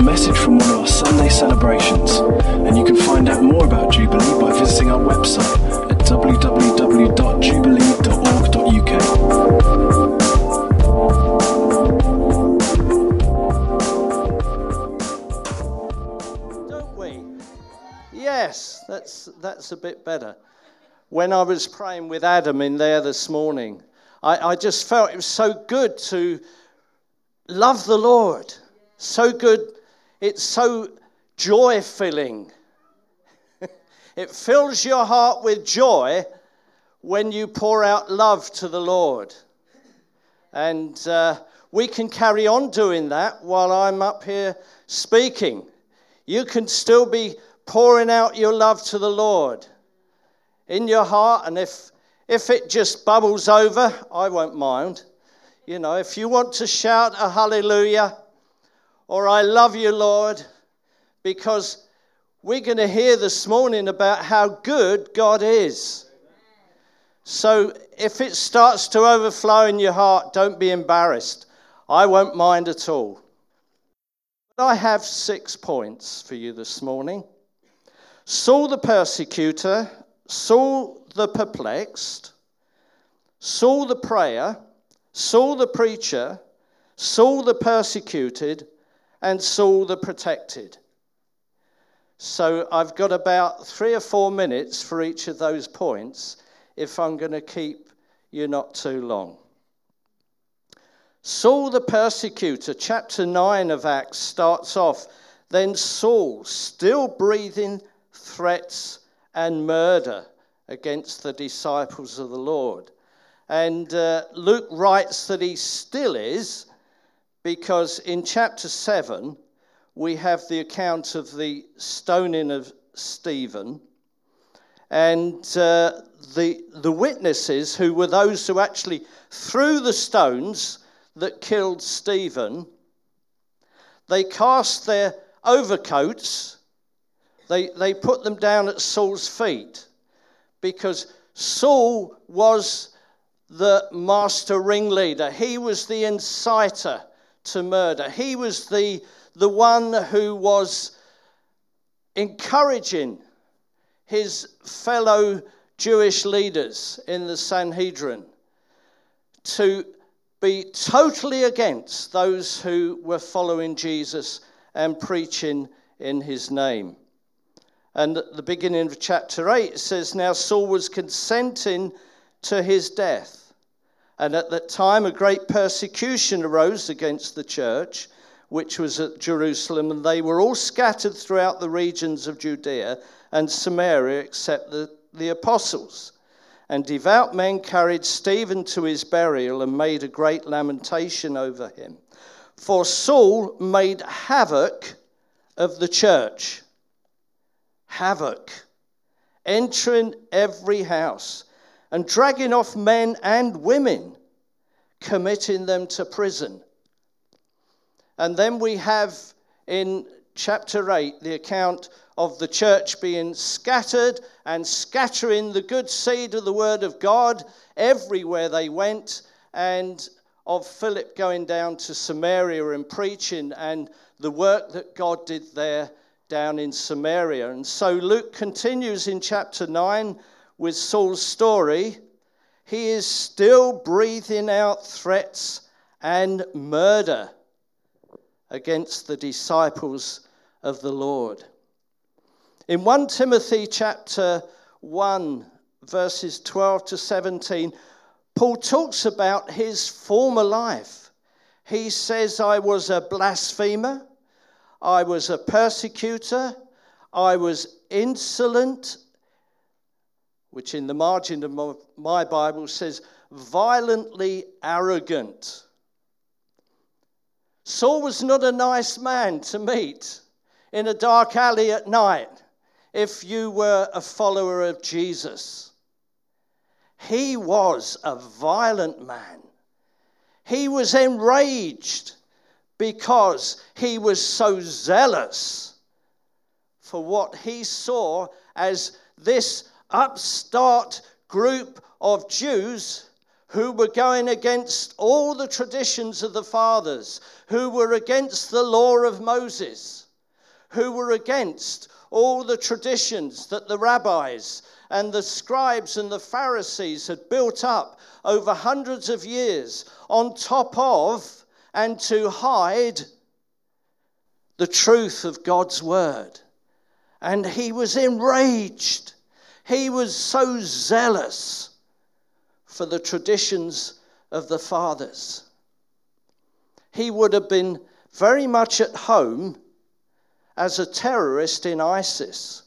a message from one of our Sunday celebrations, and you can find out more about Jubilee by visiting our website at www.jubilee.org.uk. Don't we? Yes, that's a bit better. When I was praying with Adam in there this morning, I just felt it was so good to love the Lord. So good. It's so joy-filling. It fills your heart with joy when you pour out love to the Lord. And we can carry on doing that while I'm up here speaking. You can still be pouring out your love to the Lord in your heart, and if it just bubbles over, I won't mind. You know, if you want to shout a hallelujah or I love you, Lord, because we're going to hear this morning about how good God is. So if it starts to overflow in your heart, don't be embarrassed. I won't mind at all. But I have 6 points for you this morning. Saul the persecutor, Saul the perplexed, Saul the prayer, Saul the preacher, Saul the persecuted, and Saul the protected. So I've got about 3 or 4 minutes for each of those points if I'm going to keep you not too long. Saul the persecutor, chapter 9 of Acts starts off, then Saul, still breathing threats and murder against the disciples of the Lord. And Luke writes that he still is, because in chapter 7 we have the account of the stoning of Stephen, and the witnesses, who were those who actually threw the stones that killed Stephen, they cast their overcoats. They put them down at Saul's feet, because Saul was the master ringleader. He was the inciter to murder. He was the one who was encouraging his fellow Jewish leaders in the Sanhedrin to be totally against those who were following Jesus and preaching in his name. And at the beginning of chapter 8, it says, now Saul was consenting to his death. And at that time, a great persecution arose against the church, which was at Jerusalem, and they were all scattered throughout the regions of Judea and Samaria, except the apostles. And devout men carried Stephen to his burial and made a great lamentation over him. For Saul made havoc of the church. Havoc, entering every house and dragging off men and women, committing them to prison. And then we have in chapter 8 the account of the church being scattered and scattering the good seed of the word of God everywhere they went, and of Philip going down to Samaria and preaching, and the work that God did there down in Samaria. And so Luke continues in chapter 9 with Saul's story. He is still breathing out threats and murder against the disciples of the Lord. In 1 Timothy chapter 1 verses 12 to 17, Paul talks about his former life. He says, I was a blasphemer, I was a persecutor, I was insolent, which in the margin of my Bible says violently arrogant. Saul was not a nice man to meet in a dark alley at night if you were a follower of Jesus. He was a violent man. He was enraged because he was so zealous for what he saw as this upstart group of Jews who were going against all the traditions of the fathers, who were against the law of Moses, who were against all the traditions that the rabbis and the scribes and the Pharisees had built up over hundreds of years, on top of and to hide the truth of God's word. And he was enraged. He was so zealous for the traditions of the fathers. He would have been very much at home as a terrorist in ISIS.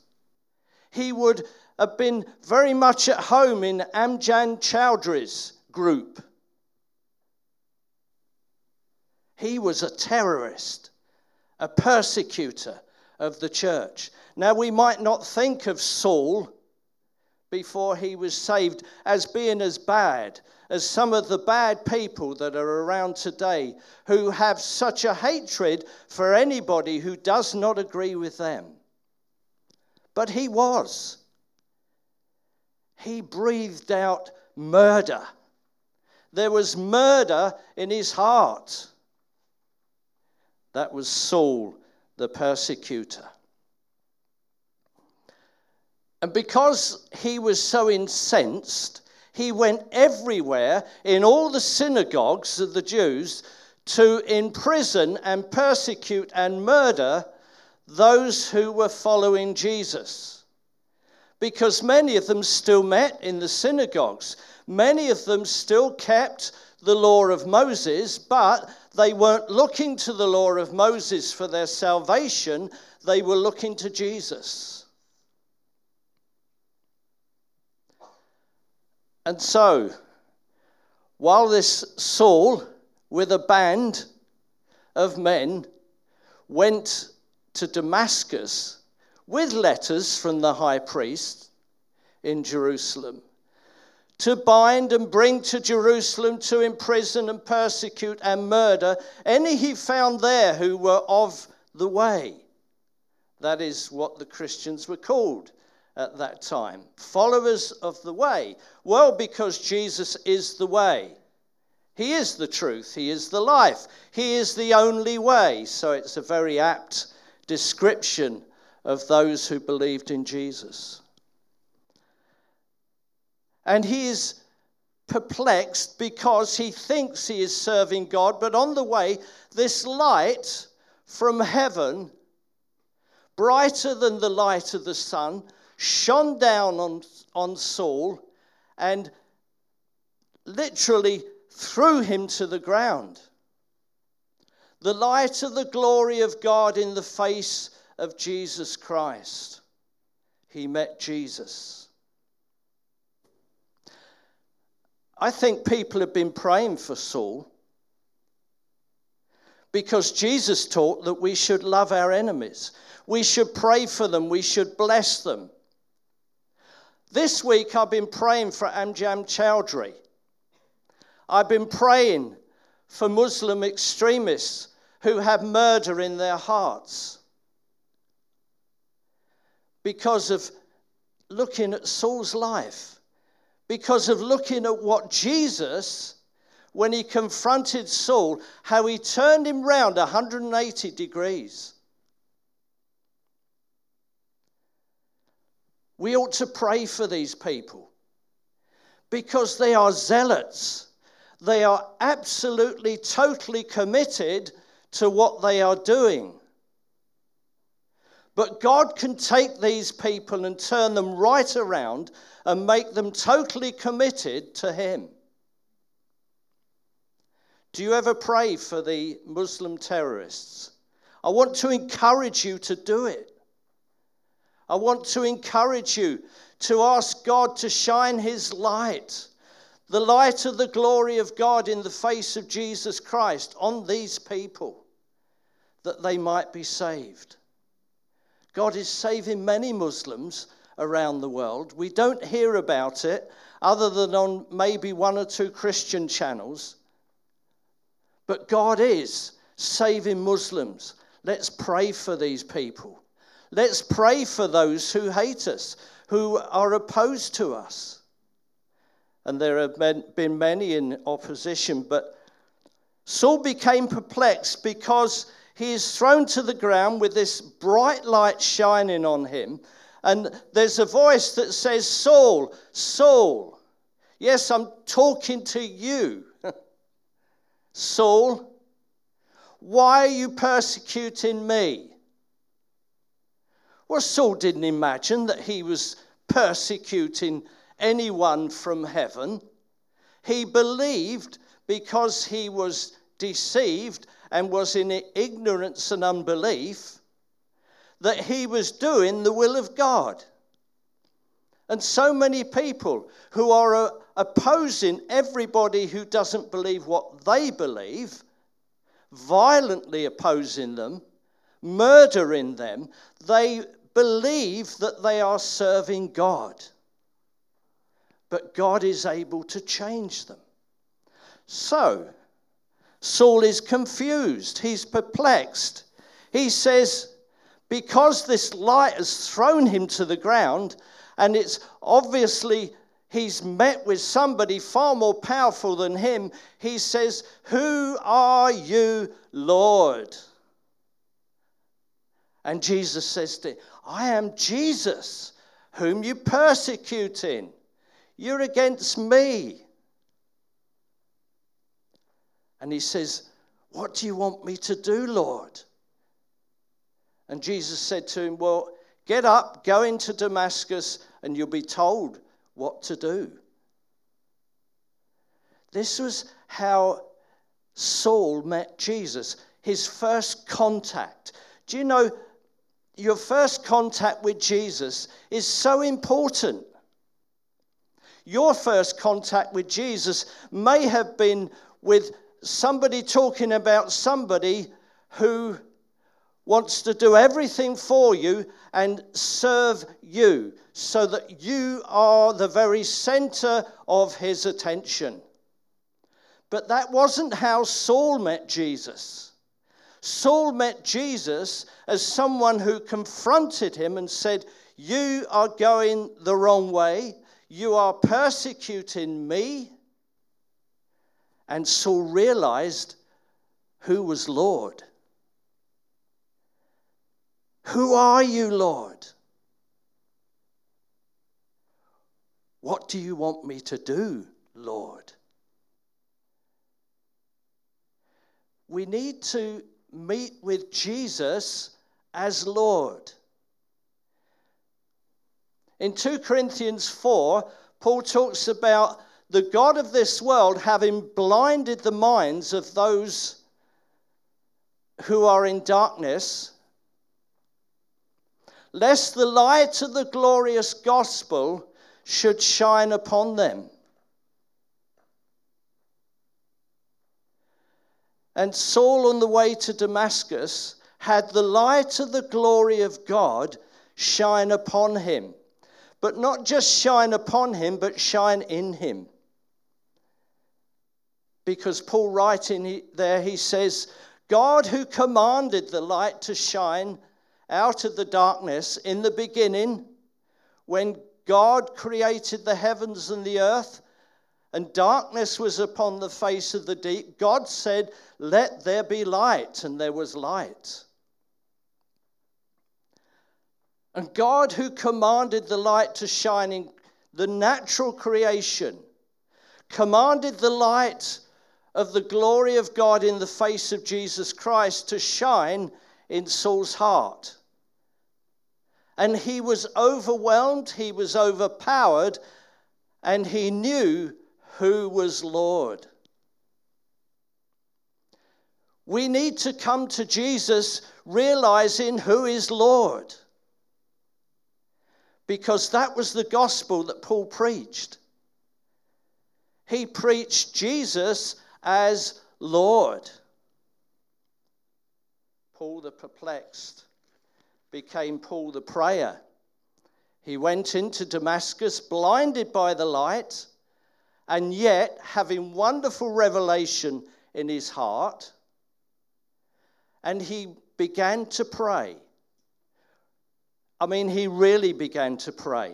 He would have been very much at home in Amjad Chowdhury's group. He was a terrorist, a persecutor of the church. Now, we might not think of Saul before he was saved as being as bad as some of the bad people that are around today, who have such a hatred for anybody who does not agree with them. But he was. He breathed out murder. There was murder in his heart. That was Saul, the persecutor. And because he was so incensed, he went everywhere in all the synagogues of the Jews to imprison and persecute and murder those who were following Jesus. Because many of them still met in the synagogues. Many of them still kept the law of Moses, but they weren't looking to the law of Moses for their salvation. They were looking to Jesus. And so, while this Saul, with a band of men, went to Damascus with letters from the high priest in Jerusalem to bind and bring to Jerusalem, to imprison and persecute and murder any he found there who were of the way. That is what the Christians were called at that time, followers of the way. Well, because Jesus is the way. He is the truth. He is the life. He is the only way. So it's a very apt description of those who believed in Jesus. And he is perplexed because he thinks he is serving God, but on the way, this light from heaven, brighter than the light of the sun, shone down on Saul and literally threw him to the ground. The light of the glory of God in the face of Jesus Christ. He met Jesus. I think people have been praying for Saul, because Jesus taught that we should love our enemies. We should pray for them. We should bless them. This week I've been praying for Amjad Chowdhury. I've been praying for Muslim extremists who have murder in their hearts because of looking at Saul's life, because of looking at what Jesus, when he confronted Saul, how he turned him round 180 degrees. We ought to pray for these people because they are zealots. They are absolutely, totally committed to what they are doing. But God can take these people and turn them right around and make them totally committed to him. Do you ever pray for the Muslim terrorists? I want to encourage you to do it. I want to encourage you to ask God to shine his light, the light of the glory of God in the face of Jesus Christ, on these people, that they might be saved. God is saving many Muslims around the world. We don't hear about it other than on maybe one or two Christian channels. But God is saving Muslims. Let's pray for these people. Let's pray for those who hate us, who are opposed to us. and there have been many in opposition. But Saul became perplexed because he is thrown to the ground with this bright light shining on him. And there's a voice that says, Saul, Saul. Yes, I'm talking to you. Saul, why are you persecuting me? Well, Saul didn't imagine that he was persecuting anyone from heaven. He believed because he was deceived and was in ignorance and unbelief that he was doing the will of God. And so many people who are opposing everybody who doesn't believe what they believe, violently opposing them, murdering them, they believe that they are serving God. But God is able to change them. So, Saul is confused. He's perplexed. He says, because this light has thrown him to the ground, and it's obviously he's met with somebody far more powerful than him, he says, who are you, Lord? And Jesus says to him, I am Jesus, whom you're persecuting. You're against me. And he says, what do you want me to do, Lord? And Jesus said to him, well, get up, go into Damascus, and you'll be told what to do. This was how Saul met Jesus, his first contact. Do you know, your first contact with Jesus is so important. Your first contact with Jesus may have been with somebody talking about somebody who wants to do everything for you and serve you so that you are the very center of his attention. But that wasn't how Saul met Jesus. Saul met Jesus as someone who confronted him and said, you are going the wrong way. You are persecuting me. And Saul realized who was Lord. Who are you, Lord? What do you want me to do, Lord? We need to meet with Jesus as Lord. In 2 Corinthians 4, Paul talks about the God of this world having blinded the minds of those who are in darkness, lest the light of the glorious gospel should shine upon them. And Saul, on the way to Damascus, had the light of the glory of God shine upon him. But not just shine upon him, but shine in him. Because Paul, writing there, he says, God who commanded the light to shine out of the darkness in the beginning, when God created the heavens and the earth, and darkness was upon the face of the deep, God said, let there be light, and there was light. And God who commanded the light to shine in the natural creation, commanded the light of the glory of God in the face of Jesus Christ to shine in Saul's heart. And he was overwhelmed, he was overpowered, and he knew who was Lord. We need to come to Jesus realizing who is Lord. Because that was the gospel that Paul preached. He preached Jesus as Lord. Paul the perplexed became Paul the prayer. He went into Damascus blinded by the light, and yet having wonderful revelation in his heart, and he began to pray. I mean, he really began to pray.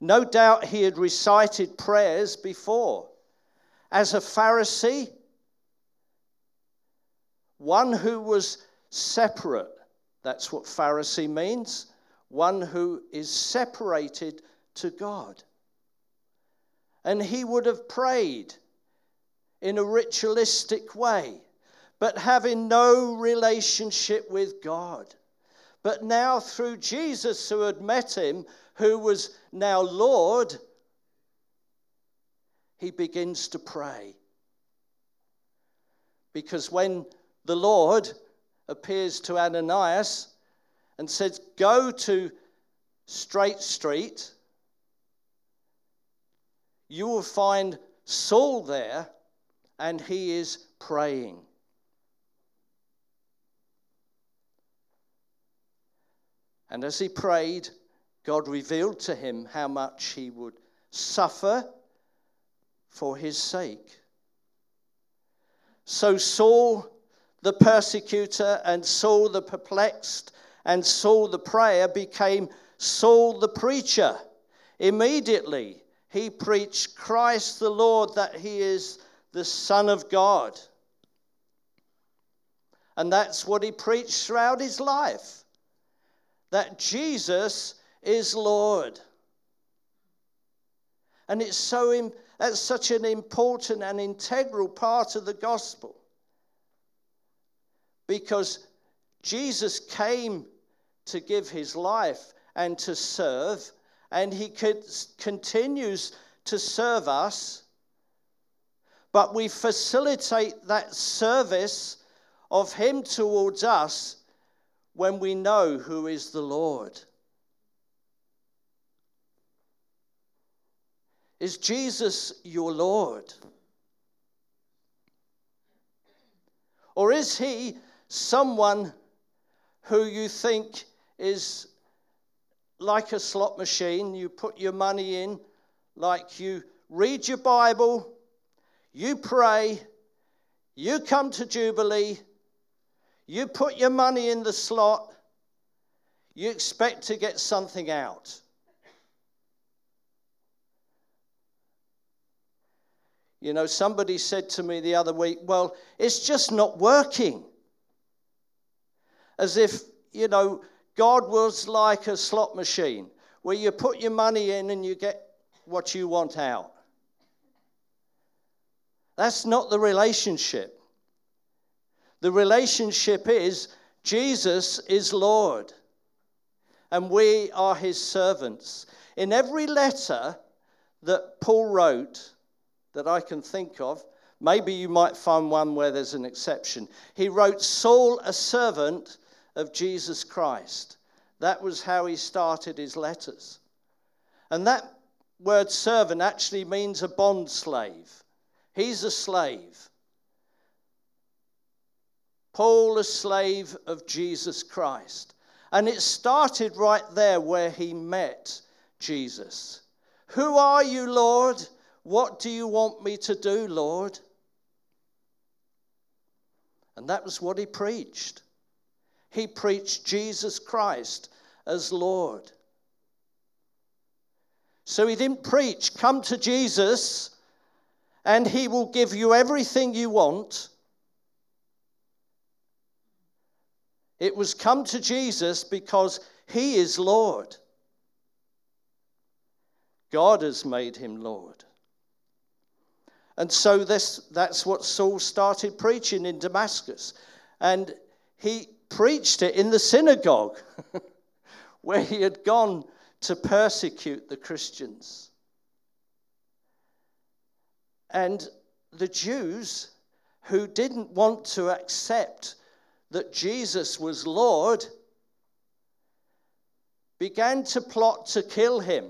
No doubt he had recited prayers before. As a Pharisee, one who was separate. That's what Pharisee means. One who is separated to God. And he would have prayed in a ritualistic way, but having no relationship with God. But now through Jesus, who had met him, who was now Lord, he begins to pray. Because when the Lord appears to Ananias and says, go to Straight Street, you will find Saul there, and he is praying. And as he prayed, God revealed to him how much he would suffer for his sake. So Saul the persecutor and Saul the perplexed and Saul the prayer became Saul the preacher. Immediately he preached Christ the Lord, that he is the Son of God. And that's what he preached throughout his life. That Jesus is Lord. And it's that's such an important and integral part of the gospel. Because Jesus came to give his life and to serve, and he continues to serve us. But we facilitate that service of him towards us when we know who is the Lord. Is Jesus your Lord? Or is he someone who you think is like a slot machine? You put your money in, like you read your Bible, you pray, you come to Jubilee, you put your money in the slot, you expect to get something out. You know, somebody said to me the other week, well, it's just not working. As if, you know, God was like a slot machine where you put your money in and you get what you want out. That's not the relationship. The relationship is Jesus is Lord and we are his servants. In every letter that Paul wrote, that I can think of, maybe you might find one where there's an exception. He wrote, Saul, a servant of Jesus Christ. That was how he started his letters. And that word servant actually means a bond slave. He's a slave. Paul, a slave of Jesus Christ. And it started right there where he met Jesus. Who are you, Lord? What do you want me to do, Lord? And that was what he preached. He preached Jesus Christ as Lord. So he didn't preach, come to Jesus and he will give you everything you want. It was come to Jesus because he is Lord. God has made him Lord. And so that's what Saul started preaching in Damascus. And he preached it in the synagogue where he had gone to persecute the Christians. And the Jews who didn't want to accept that Jesus was Lord began to plot to kill him.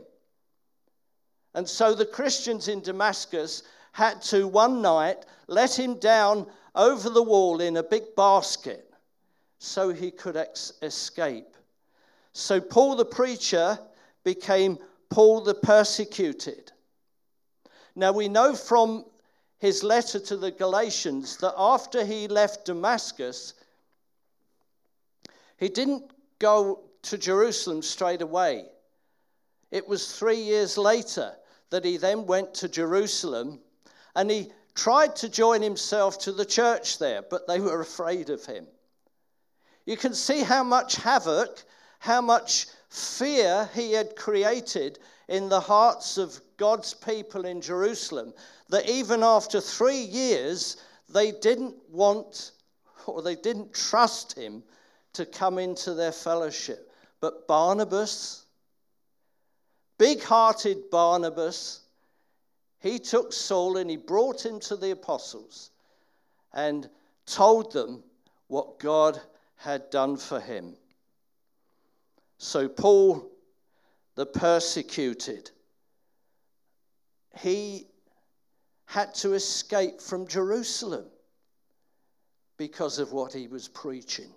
And so the Christians in Damascus had to one night let him down over the wall in a big basket so he could escape. So Paul the preacher became Paul the persecuted. Now we know from his letter to the Galatians that after he left Damascus, he didn't go to Jerusalem straight away. It was 3 years later that he then went to Jerusalem, and he tried to join himself to the church there, but they were afraid of him. You can see how much havoc, how much fear he had created in the hearts of God's people in Jerusalem, that even after 3 years, they didn't want or they didn't trust him to come into their fellowship. But Barnabas, big-hearted Barnabas, he took Saul and he brought him to the apostles and told them what God had done for him. So Paul, the persecuted, he had to escape from Jerusalem because of what he was preaching.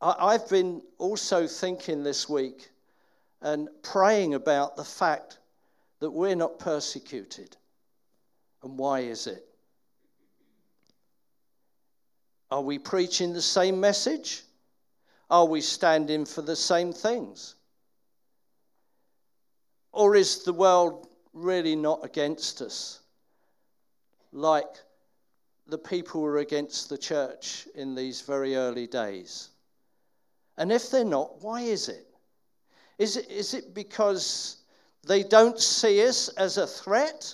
I've been also thinking this week and praying about the fact that we're not persecuted. And why is it? Are we preaching the same message? Are we standing for the same things? Or is the world really not against us, like the people were against the church in these very early days? And if they're not, why is it? Is it because they don't see us as a threat?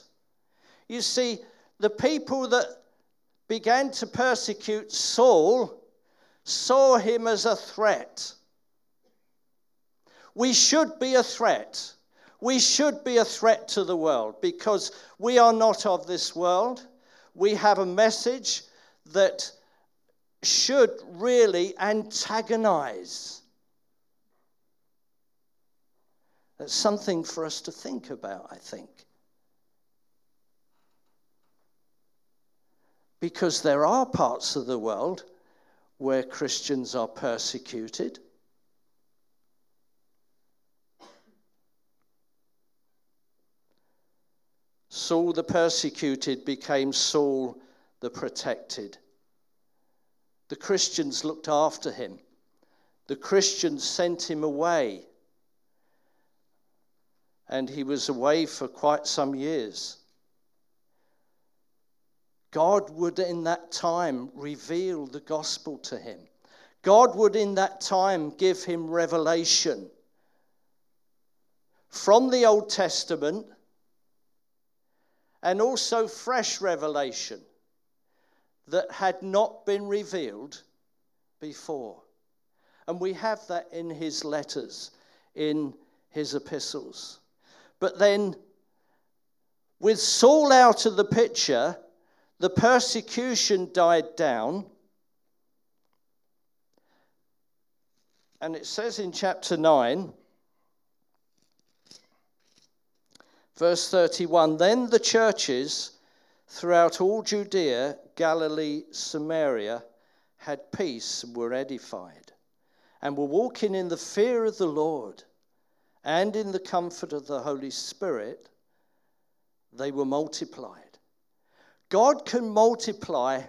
You see, the people that began to persecute Saul saw him as a threat. We should be a threat. We should be a threat to the world because we are not of this world. We have a message that should really antagonize. That's something for us to think about, I think. Because there are parts of the world where Christians are persecuted. Saul the persecuted became Saul the protected. The Christians looked after him. The Christians sent him away. And he was away for quite some years. God would in that time reveal the gospel to him. God would in that time give him revelation from the Old Testament and also fresh revelation that had not been revealed before. And we have that in his letters, in his epistles. But then, with Saul out of the picture, the persecution died down. And it says in chapter 9, verse 31, "Then the churches throughout all Judea, Galilee, Samaria had peace and were edified, and were walking in the fear of the Lord, and in the comfort of the Holy Spirit, they were multiplied." God can multiply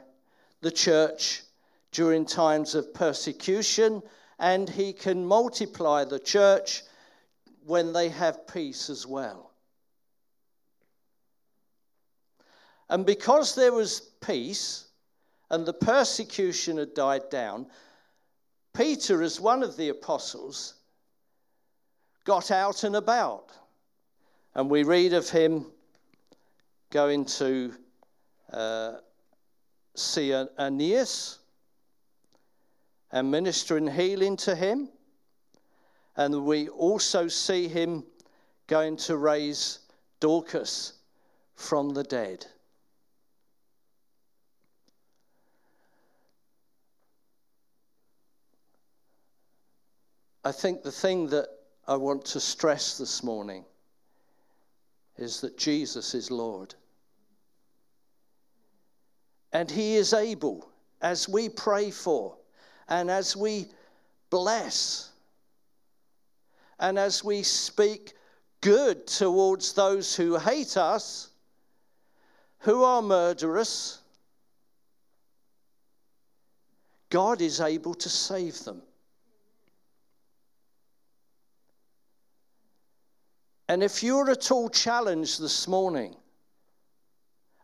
the church during times of persecution, and he can multiply the church when they have peace as well. And because there was peace and the persecution had died down, Peter, as one of the apostles, got out and about. And we read of him going to see Ananias and ministering healing to him. And we also see him going to raise Dorcas from the dead. I think the thing that I want to stress this morning is that Jesus is Lord. And he is able, as we pray for, and as we bless, and as we speak good towards those who hate us, who are murderous, God is able to save them. And if you're at all challenged this morning,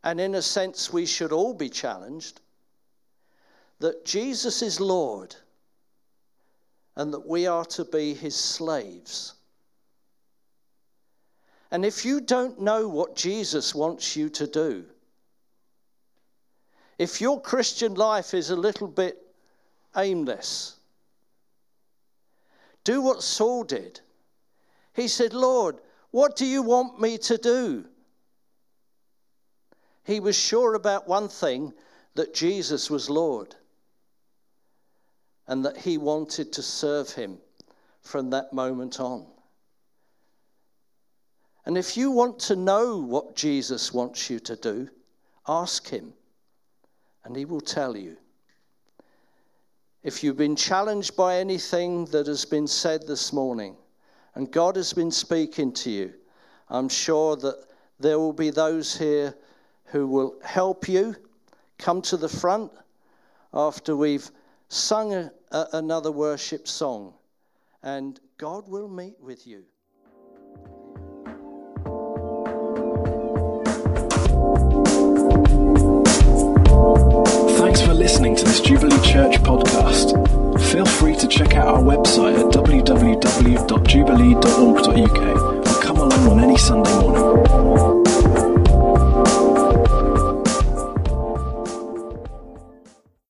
and in a sense we should all be challenged, that Jesus is Lord and that we are to be his slaves. And if you don't know what Jesus wants you to do, if your Christian life is a little bit aimless, do what Saul did. He said, Lord, what do you want me to do? He was sure about one thing, that Jesus was Lord, and that he wanted to serve him from that moment on. And if you want to know what Jesus wants you to do, ask him, and he will tell you. If you've been challenged by anything that has been said this morning, and God has been speaking to you, I'm sure that there will be those here who will help you. Come to the front after we've sung another worship song, and God will meet with you. Thanks for listening to this Jubilee Church podcast. Feel free to check out our website at www.jubilee.org.uk and come along on any Sunday morning.